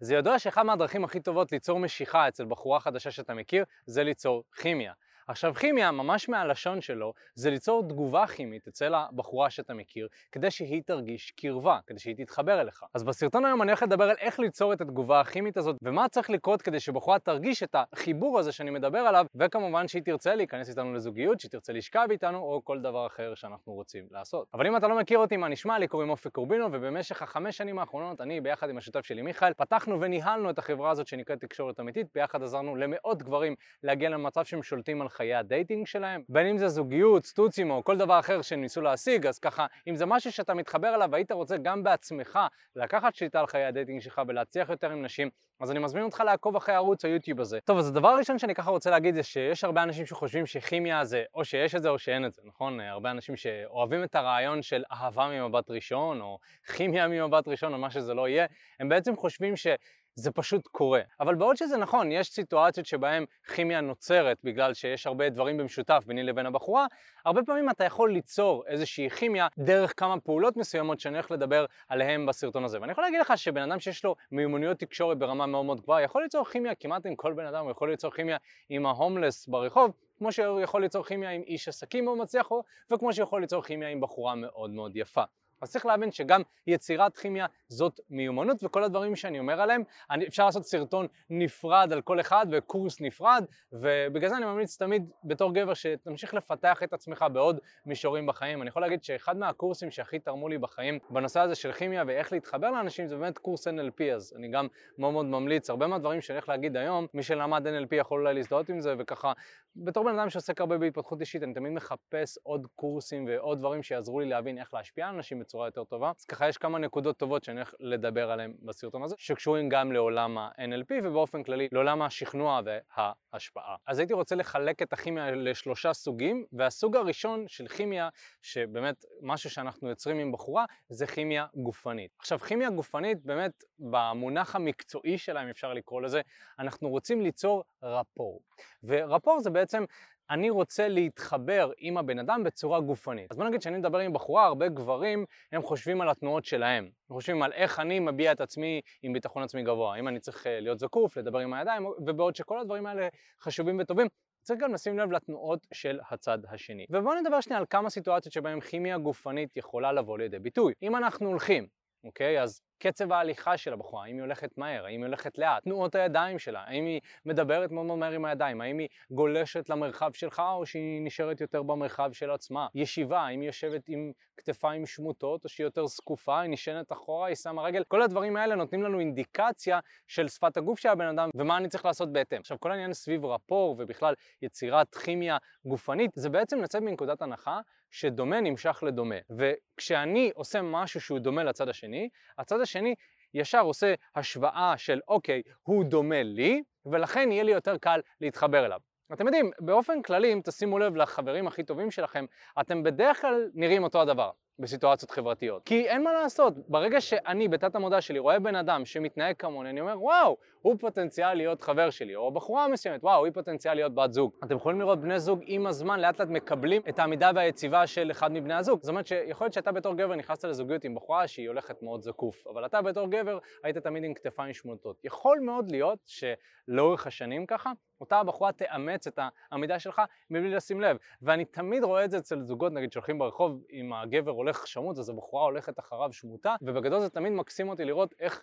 זה ידוע שאחת מהדרכים הכי טובות ליצור משיכה אצל בחורה חדשה שאתה מכיר, זה ליצור כימיה. עכשיו כימיה, ממש מהלשון שלו, זה ליצור תגובה כימית אצל הבחורה שאתה מכיר, כדי שהיא תרגיש קרבה, כדי שהיא תתחבר אליך. אז בסרטון היום אני הולך לדבר על איך ליצור את התגובה הכימית הזאת, ומה צריך לקרות כדי שבחורה תרגיש את החיבור הזה שאני מדבר עליו, וכמובן שהיא תרצה להיכנס איתנו לזוגיות, שהיא תרצה לשכב איתנו, או כל דבר אחר שאנחנו רוצים לעשות. אבל אם אתה לא מכיר אותי, מה נשמע? לי קוראים אופק קורבינו, ובמשך 5 שנים האחרונות, אני ביחד עם השותף שלי מיכאל, פתחנו וניהלנו את החברה הזאת שנקראת תקשורת אמיתית. ביחד עזרנו למאות גברים להגיע למצב שהם שולטים על חיי הדייטינג שלהם, בין אם זה זוגיות, סטוצים או כל דבר אחר שניסו להשיג. אז ככה, אם זה משהו שאתה מתחבר אליו והיית רוצה גם בעצמך לקחת שליטה על חיי הדייטינג שלך ולהצליח יותר עם נשים, אז אני מזמין אותך לעקוב אחרי ערוץ היוטיוב הזה. טוב, אז הדבר הראשון שאני ככה רוצה להגיד זה שיש הרבה אנשים שחושבים שכימיה זה או שיש את זה או שאין את זה, נכון? הרבה אנשים שאוהבים את הרעיון של אהבה ממבט ראשון או כימיה ממבט ראשון או מה שזה לא יהיה, הם בעצם חושבים ש זה פשוט קורה. אבל בעוד שזה נכון, יש סיטואציות שבהן כימיה נוצרת בגלל שיש הרבה דברים במשותף ביני לבין הבחורה, הרבה פעמים אתה יכול ליצור איזושהי כימיה דרך כמה פעולות מסוימות שאני הולך לדבר עליהן בסרטון הזה. ואני יכול להגיד לך שבן אדם שיש לו מיומנויות תקשורת ברמה מאוד מאוד גבוהה, יכול ליצור כימיה כמעט עם כל בן אדם, הוא יכול ליצור כימיה עם ההומלס ברחוב, כמו שהוא יכול ליצור כימיה עם איש עסקים מאוד מצליח, וכמו שהוא יכול ליצור כימיה עם בחורה מאוד מאוד יפה. אז צריך להבין שגם יצירת כימיה זאת מיומנות, וכל הדברים שאני אומר עליהם, אפשר לעשות סרטון נפרד על כל אחד וקורס נפרד, ובגלל זה אני ממליץ תמיד בתור גבר שתמשיך לפתח את עצמך בעוד מישורים בחיים. אני יכול להגיד שאחד מהקורסים שהכי תרמו לי בחיים בנושא הזה של כימיה ואיך להתחבר לאנשים זה באמת קורס NLP, אז אני גם מאוד מאוד ממליץ. הרבה מהדברים שאני הולך להגיד היום, מי שלמד NLP יכול אולי להזדהות עם זה, וככה בתור בן אדם שעוסק הרבה בהתפתחות אישית, אני תמיד מחפש עוד קורסים ועוד דברים שיעזרו לי להבין איך להשפיע על אנשים בצורה יותר טובה. אז ככה יש כמה נקודות טובות שאני הולך לדבר עליהן בסרטון הזה, שקשורים גם לעולם ה-NLP ובאופן כללי לעולם השכנוע וההשפעה. אז הייתי רוצה לחלק את הכימיה לשלושה סוגים, והסוג הראשון של כימיה, שבאמת משהו שאנחנו יוצרים עם בחורה, זה כימיה גופנית. עכשיו כימיה גופנית, באמת במונח המקצועי שלהם אפשר לקרוא לזה, אנחנו רוצים ליצור רפור. ורפור זה בעצם אני רוצה להתחבר עם הבן אדם בצורה גופנית. אז בוא נגיד שאני מדבר עם בחורה, הרבה גברים הם חושבים על התנועות שלהם. הם חושבים על איך אני מביע את עצמי עם ביטחון עצמי גבוה. אם אני צריך להיות זקוף, לדבר עם הידיים, ובעוד שכל הדברים האלה חשובים וטובים, צריך גם לשים לב לתנועות של הצד השני. ובואו נדבר שנייה על כמה סיטואציות שבהן כימיה גופנית יכולה לבוא לידי ביטוי. אם אנחנו הולכים, אוקיי? אז קצב ההליכה של הבחורה, האם היא הולכת מהר, האם היא הולכת לאט, תנועות הידיים שלה, האם היא מדברת מאוד מאוד מהר עם הידיים, האם היא גולשת למרחב שלך או שהיא נשארת יותר במרחב של עצמה, ישיבה, האם היא יושבת עם כתפיים שמוטות או שהיא יותר זקופה, היא נשענת אחורה, היא שמה רגל, כל הדברים האלה נותנים לנו אינדיקציה של שפת הגוף של הבן אדם ומה אני צריך לעשות בהתאם. עכשיו כל העניין סביב רפור ובכלל יצירת כימיה גופנית, זה בעצם לצאת מנקודת הנחה שדומה נמשך לדומה, וכשאני עושה משהו שהוא דומה לצד השני, הצד השני ישר עושה השוואה של אוקיי, הוא דומה לי, ולכן יהיה לי יותר קל להתחבר אליו. אתם יודעים, באופן כללי, אם תשימו לב לחברים הכי טובים שלכם, אתם בדרך כלל נראים אותו הדבר בסיטואציות חברתיות. כי אין מה לעשות, ברגע שאני בתת המודע שלי רואה בן אדם שמתנהג כמוני, אני אומר וואו, הוא פוטנציאל להיות חבר שלי, או בחורה מסוימת, וואו, היא פוטנציאל להיות בת זוג. אתם יכולים לראות בני זוג עם הזמן לאט לאט מקבלים את העמידה והיציבה של אחד מבני הזוג. זאת אומרת שיכול להיות שאתה בתור גבר נכנסת לזוגיות עם בחורה שהיא הולכת מאוד זקוף, אבל אתה בתור גבר היית תמיד עם כתפיים שמוטות. יכול מאוד להיות שלאורך השנים ככה, אותה הבחורה תאמץ את העמידה שלך מבלי לשים לב. ואני תמיד רואה את זה אצל זוגות, נגיד שהולכים ברחוב עם הגבר הולך שמות, אז הבחורה הולכת אחריו שמותה, ובגדול זה תמיד מקסים אותי לראות איך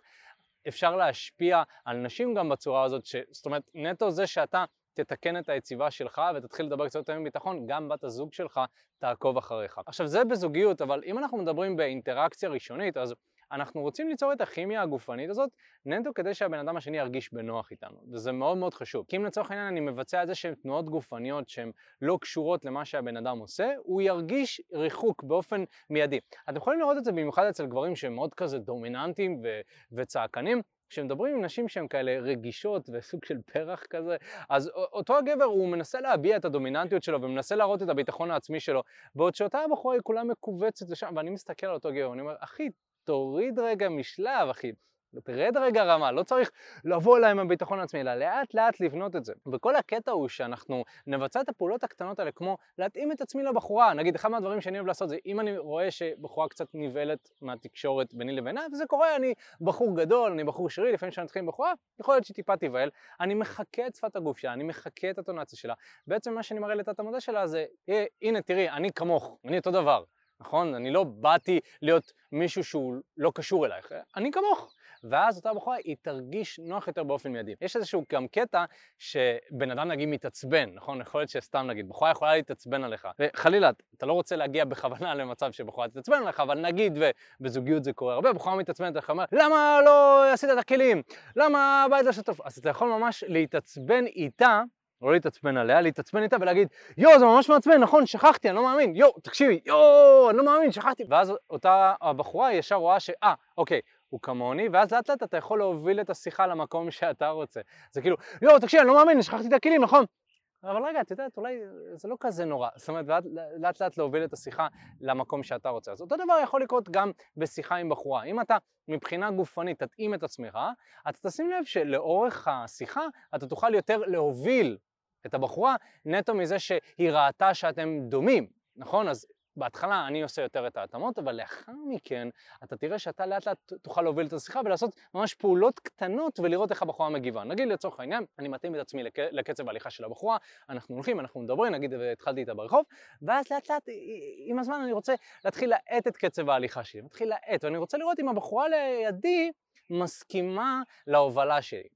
אפשר להשפיע על נשים גם בצורה הזאת, זאת אומרת נטו זה שאתה תתקן את היציבה שלך ותתחיל לדבר קצת יותר עם ביטחון, גם בת הזוג שלך תעקוב אחריך. עכשיו זה בזוגיות, אבל אם אנחנו מדברים באינטראקציה ראשונית, אז אנחנו רוצים ליצור את הכימיה הגופנית הזאת נטו כדי שהבן אדם השני ירגיש בנוח איתנו, וזה מאוד מאוד חשוב. כי אם לצורך העניין אני מבצע את זה שהן תנועות גופניות שהן לא קשורות למה שהבן אדם עושה, הוא ירגיש ריחוק באופן מיידי. אתם יכולים לראות את זה במיוחד אצל גברים שהם מאוד כזה דומיננטיים וצעקנים, כשמדברים עם נשים שהן כאלה רגישות וסוג של פרח כזה, אז אותו הגבר הוא מנסה להביע את הדומיננטיות שלו ומנסה להראות את הביטחון העצמי שלו, בעוד שאותה הבחורה היא כולה מקובצת לשם, ואני מסתכל על אותו גבר ואני אומר, אחי, תוריד רגע משלב, אחי. תרד רגע רמה, לא צריך לבוא אליי עם הביטחון עצמי, אלא לאט לאט לבנות את זה. וכל הקטע הוא שאנחנו נבצע את הפעולות הקטנות האלה, כמו להתאים את עצמי לבחורה. נגיד, אחד מהדברים שאני אוהב לעשות זה, אם אני רואה שבחורה קצת נבלת מהתקשורת ביני לבינה, וזה קורה, אני בחור גדול, אני בחור שרי, לפעמים שאני מתחיל עם בחורה, יכול להיות שטיפה תיבהל, אני מחכה את שפת הגוף שלה, אני מחכה את הטונציה שלה. בעצם מה שאני מראה לתת המודע שלה זה, הנה, תראי, אני כמוך, אני אותו דבר. נכון? אני לא באתי להיות מישהו שהוא לא קשור אלייך, אני כמוך. ואז אותה בחורה היא תרגיש נוח יותר באופן מיידי. יש איזשהו גם קטע שבן אדם נגיד מתעצבן, נכון? יכול להיות שסתם נגיד, בחורה יכולה להתעצבן עליך. וחלילה, אתה לא רוצה להגיע בכוונה למצב שבחורה תתעצבן עליך, אבל נגיד, ובזוגיות זה קורה הרבה, בחורה מתעצבנת עליך, אומר, למה לא עשית את הכלים? למה הבית לא שטוף? אז אתה יכול ממש להתעצבן איתה, לא להתעצבן עליה, להתעצבן איתה ולהגיד, יו, זה ממש מעצבן, נכון, שכחתי, אני לא מאמין, יו, תקשיבי, יו, אני לא מאמין, שכחתי. ואז אותה הבחורה ישר רואה אוקיי, הוא כמוני, ואז לאט לאט אתה יכול להוביל את השיחה למקום שאתה רוצה. זה כאילו, יו, תקשיב, אני לא מאמין, שכחתי את הכלים, נכון? אבל רגע, את יודעת, אולי זה לא כזה נורא. זאת אומרת, לאט לאט להוביל את השיחה למקום שאתה רוצה. אז אותו דבר יכול לקרות גם בשיחה עם בחורה. אם אתה מבחינה גופנית תתאים את עצמך, אתה תשים לב שלאורך השיחה אתה תוכל יותר להוביל את הבחורה נטו מזה שהיא ראתה שאתם דומים, נכון? אז בהתחלה אני עושה יותר את ההתאמות, אבל לאחר מכן אתה תראה שאתה לאט לאט תוכל להוביל את השיחה ולעשות ממש פעולות קטנות ולראות איך הבחורה מגיבה. נגיד לצורך העניין, אני מתאים את עצמי לקצב ההליכה של הבחורה, אנחנו הולכים, אנחנו מדברים, נגיד והתחלתי איתה ברחוב, ואז לאט לאט עם הזמן אני רוצה להתחיל לאט את קצב ההליכה שלי, מתחיל לאט, ואני רוצה לראות אם הבחורה לידי מסכימה להובלה שלי.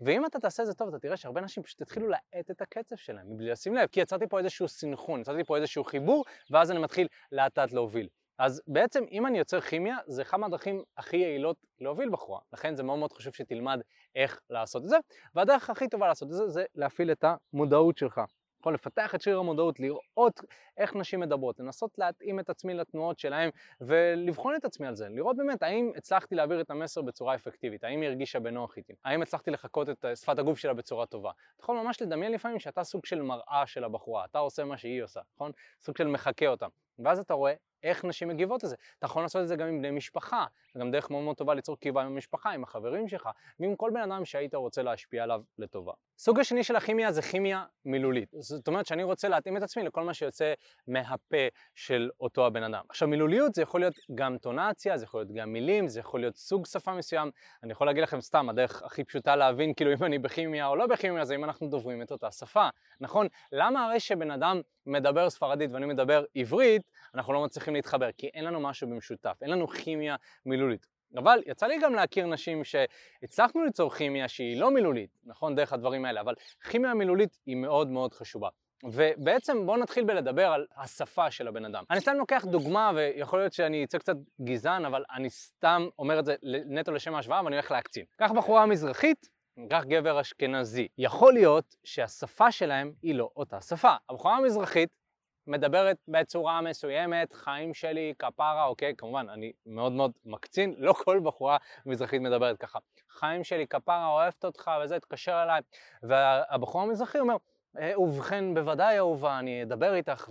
ואם אתה תעשה את זה טוב, אתה תראה שהרבה אנשים פשוט התחילו לאט את הקצב שלהם, מבלי לשים לב, כי יצרתי פה איזשהו סינכון, יצרתי פה איזשהו חיבור, ואז אני מתחיל לאט לאט להוביל. אז בעצם, אם אני יוצר כימיה, זה אחד מהדרכים הכי יעילות להוביל בחורה. לכן זה מאוד מאוד חשוב שתלמד איך לעשות את זה. והדרך הכי טובה לעשות את זה, זה להפעיל את המודעות שלך. יכול לפתח את שריר המודעות, לראות איך נשים מדברות, לנסות להתאים את עצמי לתנועות שלהם ולבחון את עצמי על זה, לראות באמת האם הצלחתי להעביר את המסר בצורה אפקטיבית, האם היא הרגישה בנוח איתי, האם הצלחתי לחקות את שפת הגוף שלה בצורה טובה. אתה יכול ממש לדמיין לפעמים שאתה סוג של מראה של הבחורה, אתה עושה מה שהיא עושה, נכון? סוג של מחכה אותה, ואז אתה רואה איך נשים מגיבות לזה. אתה יכול לעשות את זה גם עם בני משפחה, גם דרך מאוד מאוד טובה ליצור קיבה עם המשפחה, עם החברים שלך, ועם כל בן אדם שהיית רוצה להשפיע עליו לטובה. סוג השני של הכימיה זה כימיה מילולית. זאת אומרת שאני רוצה להתאים את עצמי לכל מה שיוצא מהפה של אותו הבן אדם. עכשיו מילוליות זה יכול להיות גם טונציה, זה יכול להיות גם מילים, זה יכול להיות סוג שפה מסוים. אני יכול להגיד לכם סתם, הדרך הכי פשוטה להבין כאילו אם אני בכימיה או לא בכימיה, זה אם אנחנו דוברים את אותה שפה. נכון? למה הרי שבן אדם מדבר ספרדית ואני מדבר עברית, אנחנו לא מצליחים להתחבר, כי אין לנו משהו במשותף, אין לנו כימיה מילולית. אבל יצא לי גם להכיר נשים שהצלחנו ליצור כימיה שהיא לא מילולית, נכון? דרך הדברים האלה, אבל כימיה מילולית היא מאוד מאוד חשובה. ובעצם בואו נתחיל בלדבר על השפה של הבן אדם. אני סתם לוקח דוגמה, ויכול להיות שאני אצא קצת גזען, אבל אני סתם אומר את זה נטו לשם ההשוואה, ואני הולך להקצין. כך בחורה מזרחית, כך גבר אשכנזי. יכול להיות שהשפה שלהם היא לא אותה שפה. הבחורה המזרחית מדברת בצורה מסוימת, חיים שלי, כפרה, אוקיי, כמובן, אני מאוד מאוד מקצין, לא כל בחורה מזרחית מדברת ככה. חיים שלי, כפרה, אוהבת אותך, וזה התקשר אליי. והבחורה המזרחי אומר, ובכן, בוודאי אהובה, אני אדבר איתך,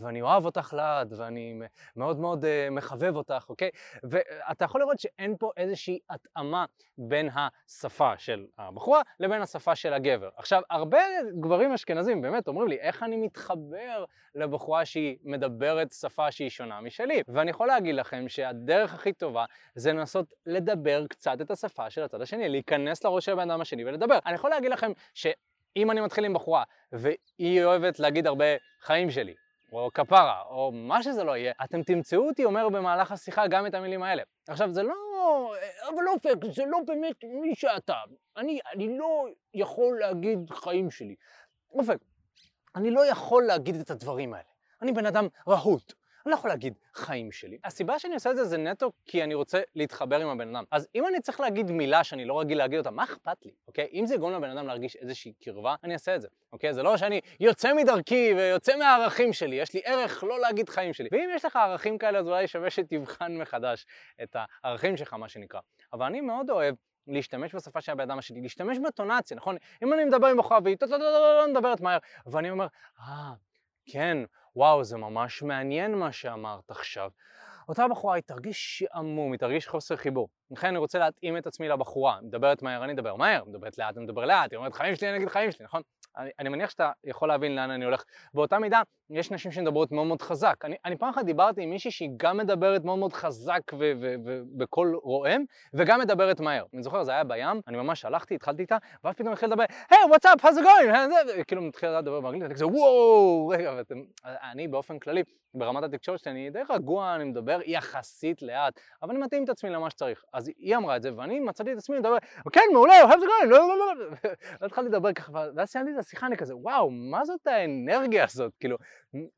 ואני אוהב אותך לעד, ואני מאוד מאוד מחבב אותך, אוקיי? ואתה יכול לראות שאין פה איזושהי התאמה בין השפה של הבחורה לבין השפה של הגבר. עכשיו, הרבה גברים אשכנזים באמת אומרים לי, איך אני מתחבר לבחורה שהיא מדברת שפה שהיא שונה משלי? ואני יכול להגיד לכם שהדרך הכי טובה זה לנסות לדבר קצת את השפה של הצד השני, להיכנס לראש של הבן אדם השני ולדבר. אני יכול להגיד לכם אם אני מתחיל עם בחורה, והיא אוהבת להגיד הרבה חיים שלי, או כפרה, או מה שזה לא יהיה, אתם תמצאו אותי אומר במהלך השיחה גם את המילים האלה. עכשיו זה לא, אבל אופק, זה לא באמת מי שאתה. אני לא יכול להגיד חיים שלי. אופק, אני לא יכול להגיד את הדברים האלה. אני בן אדם רהוט. אני לא יכול להגיד חיים שלי. הסיבה שאני עושה את זה זה נטו כי אני רוצה להתחבר עם הבן אדם. אז אם אני צריך להגיד מילה שאני לא רגיל להגיד אותה, מה אכפת לי? אוקיי? אם זה יגרום לבן אדם להרגיש איזושהי קרבה, אני אעשה את זה. אוקיי? זה לא שאני יוצא מדרכי ויוצא מהערכים שלי, יש לי ערך לא להגיד חיים שלי. ואם יש לך ערכים כאלה, אז אולי שווה שתבחן מחדש את הערכים שלך, מה שנקרא. אבל אני מאוד אוהב להשתמש בשפה של הבן אדם השני, להשתמש בטונציה, נכון? אם אני מדבר עם בחורה והיא מדברת מהר, ואני אומר, כן, וואו, זה ממש מעניין מה שאמרת עכשיו. אותה בחורה היא תרגיש שעמום, היא תרגיש חוסר חיבור. לכן אני רוצה להתאים את עצמי לבחורה. מדברת מהר, אני אדבר מהר, מדברת לאט, אני מדבר לאט, היא אומרת חיים שלי, אני אגיד חיים שלי, נכון? אני מניח שאתה יכול להבין לאן אני הולך. באותה מידה, יש נשים שמדברות מאוד מאוד חזק. אני פעם אחת דיברתי עם מישהי שהיא גם מדברת מאוד מאוד חזק ובקול רועם, וגם מדברת מהר. אני זוכר, זה היה בים, אני ממש הלכתי, התחלתי איתה, ואז פתאום התחיל לדבר, "Hey, what's up? How's it going?" כאילו מתחיל לדבר באנגלית, וכזה, "וואו, רגע." אני באופן כללי, ברמת התקשורת שלי, אני די רגוע, אני מדבר יחסית לאט, אבל אני מתאים את עצמי למה שצריך. אז היא אמרה את זה, ואני מצאתי את עצמי לדבר, "כן, מעולה, how's it going?" והתחלתי לדבר ככה, ואז סיימתי את השיחה, אני כזה, "וואו, מה זאת האנרגיה הזאת?" כאילו,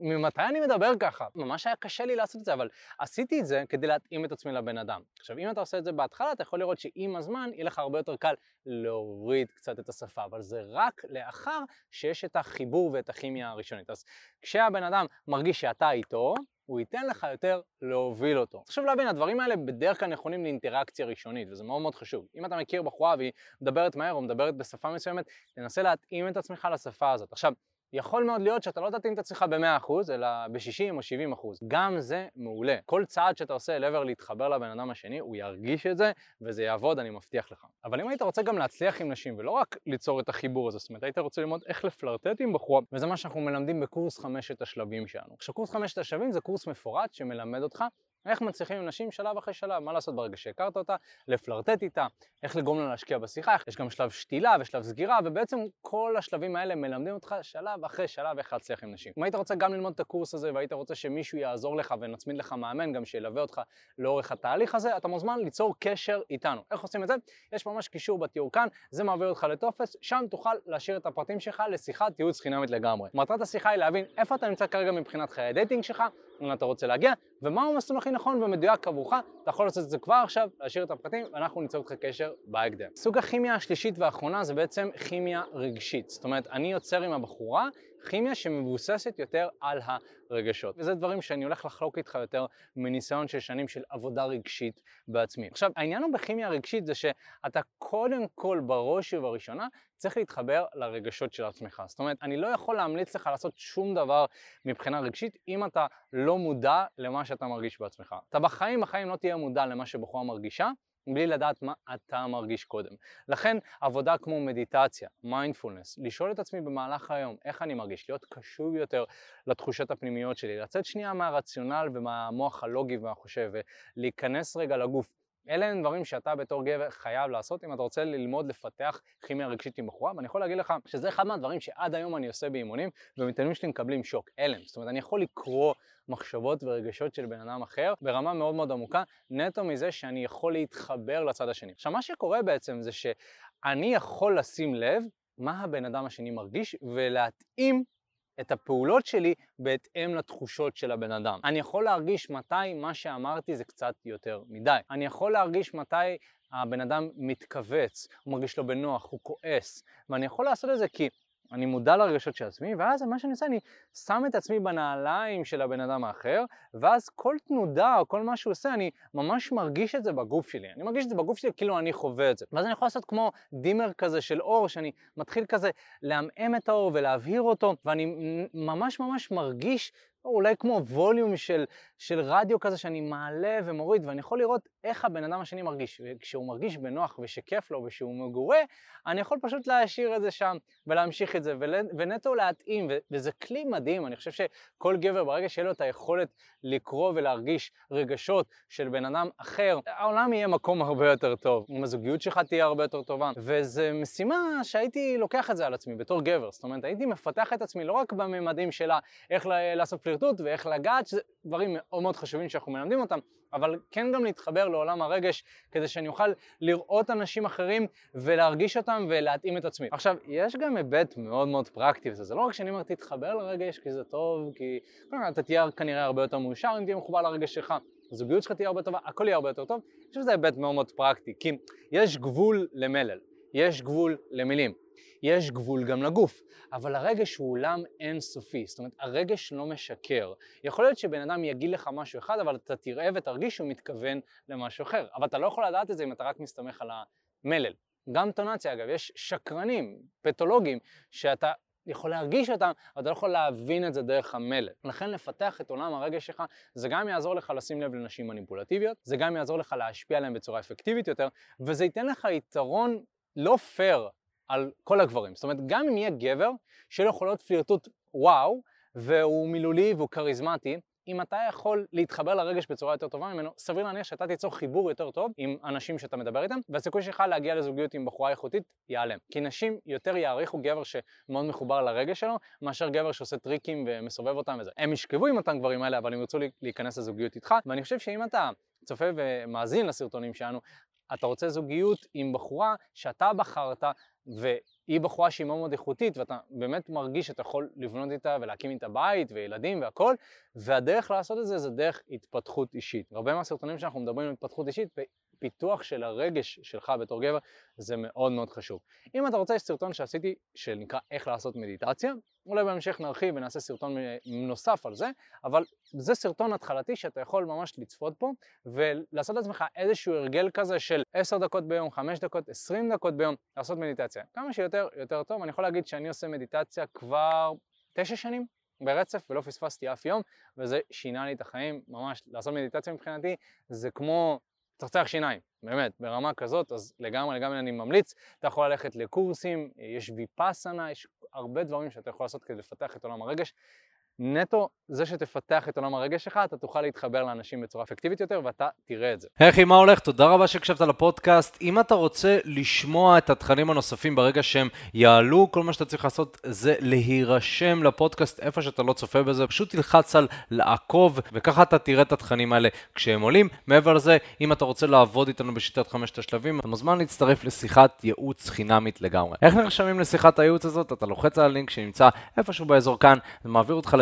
ממתי אני מדבר ככה? ממש היה קשה לי לעשות את זה, אבל עשיתי את זה כדי להתאים את עצמי לבן אדם. עכשיו, אם אתה עושה את זה בהתחלה, אתה יכול לראות שעם הזמן יהיה לך הרבה יותר קל להוריד קצת את השפה, אבל זה רק לאחר שיש את החיבור ואת הכימיה הראשונית. אז כשהבן אדם מרגיש שאתה איתו, הוא ייתן לך יותר להוביל אותו. חשוב להבין, הדברים האלה בדרך כלל נכונים לאינטראקציה ראשונית, וזה מאוד מאוד חשוב. אם אתה מכיר בחורה והיא מדברת מהר או מדברת בשפה מסוימת, תנסה להתאים את עצמך לשפה הזאת. עכשיו, יכול מאוד להיות שאתה לא תתאים את עצמך ב-100%, אלא ב-60% או 70%. גם זה מעולה. כל צעד שאתה עושה לעבר להתחבר לבן אדם השני, הוא ירגיש את זה, וזה יעבוד, אני מבטיח לך. אבל אם היית רוצה גם להצליח עם נשים, ולא רק ליצור את החיבור הזה, זאת אומרת, היית רוצה ללמוד איך לפלרטט עם בחורה, וזה מה שאנחנו מלמדים בקורס 5 השלבים שלנו. כשקורס 5 השלבים זה קורס מפורט שמלמד אותך איך מצליחים עם נשים שלב אחרי שלב, מה לעשות ברגע שהכרת אותה, לפלרטט איתה, איך לגרום לה להשקיע בשיחה, יש גם שלב שתילה ושלב סגירה, ובעצם כל השלבים האלה מלמדים אותך שלב אחרי שלב איך להצליח עם נשים. אם היית רוצה גם ללמוד את הקורס הזה, והיית רוצה שמישהו יעזור לך ונצמיד לך מאמן, גם שילווה אותך לאורך התהליך הזה, אתה מוזמן ליצור קשר איתנו. איך עושים את זה? יש ממש קישור בתיאור כאן, זה מעביר אותך לטופס, שם תוכל להשאיר את הפרטים שלך לשיחת ייעוץ חינמית לגמרי. מטרת השיחה היא להבין איפה אתה נמצא כרגע מבחינת חיי הדייטינג שלך, אם אתה רוצה להגיע, ומהו המסלול הכי נכון ומדויק עבורך, אתה יכול לעשות את זה כבר עכשיו, להשאיר את הפרטים, ואנחנו ניצור איתך קשר בהקדם. סוג הכימיה השלישית והאחרונה זה בעצם כימיה רגשית. זאת אומרת, אני יוצר עם הבחורה כימיה שמבוססת יותר על הרגשות. וזה דברים שאני הולך לחלוק איתך יותר מניסיון של שנים של עבודה רגשית בעצמי. עכשיו, העניין הוא בכימיה רגשית זה שאתה קודם כל בראש ובראשונה צריך להתחבר לרגשות של עצמך. זאת אומרת, אני לא יכול להמליץ לך לעשות שום דבר מבחינה רגשית אם אתה לא מודע למה שאתה מרגיש בעצמך. אתה בחיים לא תהיה מודע למה שבחורה מרגישה, בלי לדעת מה אתה מרגיש קודם. לכן עבודה כמו מדיטציה, מיינדפולנס, לשאול את עצמי במהלך היום איך אני מרגיש, להיות קשוב יותר לתחושות הפנימיות שלי, לצאת שנייה מהרציונל ומהמוח הלוגי והחושב, ולהיכנס רגע לגוף. אלה הם דברים שאתה בתור גבר חייב לעשות אם אתה רוצה ללמוד לפתח כימיה רגשית עם בחורה, ואני יכול להגיד לך שזה אחד מהדברים שעד היום אני עושה באימונים, ומתאמנים שלי מקבלים שוק, אלם. זאת אומרת, אני יכול לקרוא מחשבות ורגשות של בן אדם אחר ברמה מאוד מאוד עמוקה, נטו מזה שאני יכול להתחבר לצד השני. עכשיו, מה שקורה בעצם זה שאני יכול לשים לב מה הבן אדם השני מרגיש ולהתאים את הפעולות שלי בהתאם לתחושות של הבן אדם. אני יכול להרגיש מתי מה שאמרתי זה קצת יותר מדי. אני יכול להרגיש מתי הבן אדם מתכווץ, הוא מרגיש לו בנוח, הוא כועס. ואני יכול לעשות את זה כי אני מודע לרגשות של עצמי, ואז מה שאני עושה, אני שם את עצמי בנעליים של הבן אדם האחר, ואז כל תנודה או כל מה שהוא עושה, אני ממש מרגיש את זה בגוף שלי. אני מרגיש את זה בגוף שלי כאילו אני חווה את זה. ואז אני יכול לעשות כמו דימר כזה של אור, שאני מתחיל כזה להמעם את האור ולהבהיר אותו, ואני ממש מרגיש או אולי כמו ווליום של רדיו כזה שאני מעלה ומוריד, ואני יכול לראות איך הבן אדם השני מרגיש. וכשהוא מרגיש בנוח ושכיף לו ושהוא מגורה, אני יכול פשוט להשאיר את זה שם ולהמשיך את זה ונטו להתאים, וזה כלי מדהים. אני חושב שכל גבר ברגע שיהיה לו את היכולת לקרוא ולהרגיש רגשות של בן אדם אחר, העולם יהיה מקום הרבה יותר טוב, הזוגיות שלך תהיה הרבה יותר טובה, וזה משימה שהייתי לוקח את זה על עצמי בתור גבר. זאת אומרת, הייתי מפתח את עצמי לא רק בממדים שלה, איך לעשות פלירטוט ואיך לגעת, שזה דברים מאוד מאוד חשובים שאנחנו מלמדים אותם, אבל כן גם להתחבר לעולם הרגש, כדי שאני אוכל לראות אנשים אחרים ולהרגיש אותם ולהתאים את עצמי. עכשיו, יש גם היבט מאוד מאוד פרקטי, וזה לא רק שאני אומר תתחבר לרגש כי זה טוב, כי אתה תהיה כנראה הרבה יותר מאושר אם תהיה מחובר לרגש שלך, הזוגיות שלך תהיה הרבה טובה, הכל יהיה הרבה יותר טוב. אני חושב שזה היבט מאוד מאוד פרקטי, כי יש גבול למלל, יש גבול למילים, יש גבול גם לגוף, אבל הרגש הוא עולם אינסופי. זאת אומרת, הרגש לא משקר. יכול להיות שבן אדם יגיד לך משהו אחד, אבל אתה תראה ותרגיש שהוא מתכוון למשהו אחר. אבל אתה לא יכול לדעת את זה אם אתה רק מסתמך על המלל. גם טונציה, אגב, יש שקרנים, פתולוגים, שאתה אני יכול להרגיש אותם, אבל אתה לא יכול להבין את זה דרך המלך. לכן לפתח את עולם הרגש שלך, זה גם יעזור לך לשים לב לנשים מניפולטיביות, זה גם יעזור לך להשפיע עליהן בצורה אפקטיבית יותר, וזה ייתן לך יתרון לא פייר על כל הגברים. זאת אומרת, גם אם יהיה גבר שלא יכול להיות פלירטות וואו, והוא מילולי והוא כריזמטי, אם אתה יכול להתחבר לרגש בצורה יותר טובה ממנו, סביר להניח שאתה תיצור חיבור יותר טוב עם אנשים שאתה מדבר איתם, והסיכוי שלך להגיע לזוגיות עם בחורה איכותית יעלה. כי נשים יותר יעריכו גבר שמאוד מחובר לרגש שלו, מאשר גבר שעושה טריקים ומסובב אותם וזה. הם ישכבו עם אותם גברים האלה, אבל הם ירצו להיכנס לזוגיות איתך, ואני חושב שאם אתה צופה ומאזין לסרטונים שלנו, אתה רוצה זוגיות עם בחורה שאתה בחרת, והיא בחורה שהיא מאוד מאוד איכותית, ואתה באמת מרגיש שאתה יכול לבנות איתה ולהקים איתה בית וילדים והכל, והדרך לעשות את זה זה דרך התפתחות אישית. הרבה מהסרטונים שאנחנו מדברים על התפתחות אישית ופיתוח של הרגש שלך בתור גבר זה מאוד מאוד חשוב. אם אתה רוצה, יש סרטון שעשיתי שנקרא איך לעשות מדיטציה, אולי בהמשך נרחיב ונעשה סרטון נוסף על זה, אבל זה סרטון התחלתי שאתה יכול ממש לצפות פה ולעשות לעצמך איזשהו הרגל כזה של 10 דקות ביום, 5 דקות, 20 דקות ביום, לעשות מדיטציה. כמה שיותר, יותר טוב. אני יכול להגיד שאני עושה מדיטציה כבר 9 שנים ברצף ולא פספסתי אף יום, וזה שינה לי את החיים ממש. לעשות מדיטציה מבחינתי זה כמו תרצח שיניים, באמת, ברמה כזאת, אז לגמרי אני ממליץ. אתה יכול ללכת לקורסים, יש ויפאסנה, יש הרבה דברים שאתה יכול לעשות כדי לפתח את עולם הרגש. נטו, זה שתפתח את עולם הרגש שלך, אתה תוכל להתחבר לאנשים בצורה אפקטיבית יותר, ואתה תראה את זה. היי אחי, מה הולך? תודה רבה שהקשבת לפודקאסט. אם אתה רוצה לשמוע את התכנים הנוספים ברגע שהם יעלו, כל מה שאתה צריך לעשות זה להירשם לפודקאסט איפה שאתה לא צופה בזה, פשוט תלחץ על לעקוב, וככה אתה תראה את התכנים האלה כשהם עולים. מעבר לזה, אם אתה רוצה לעבוד איתנו בשיטת 5 השלבים, אתה מוזמן להצטרף לשיחת ייעוץ חינמית לגמרי. איך נרשמים לשיחת הייעוץ הזאת? אתה לוחץ על הלינק שנמצא איפשהו באזור כאן, ומעביר אותך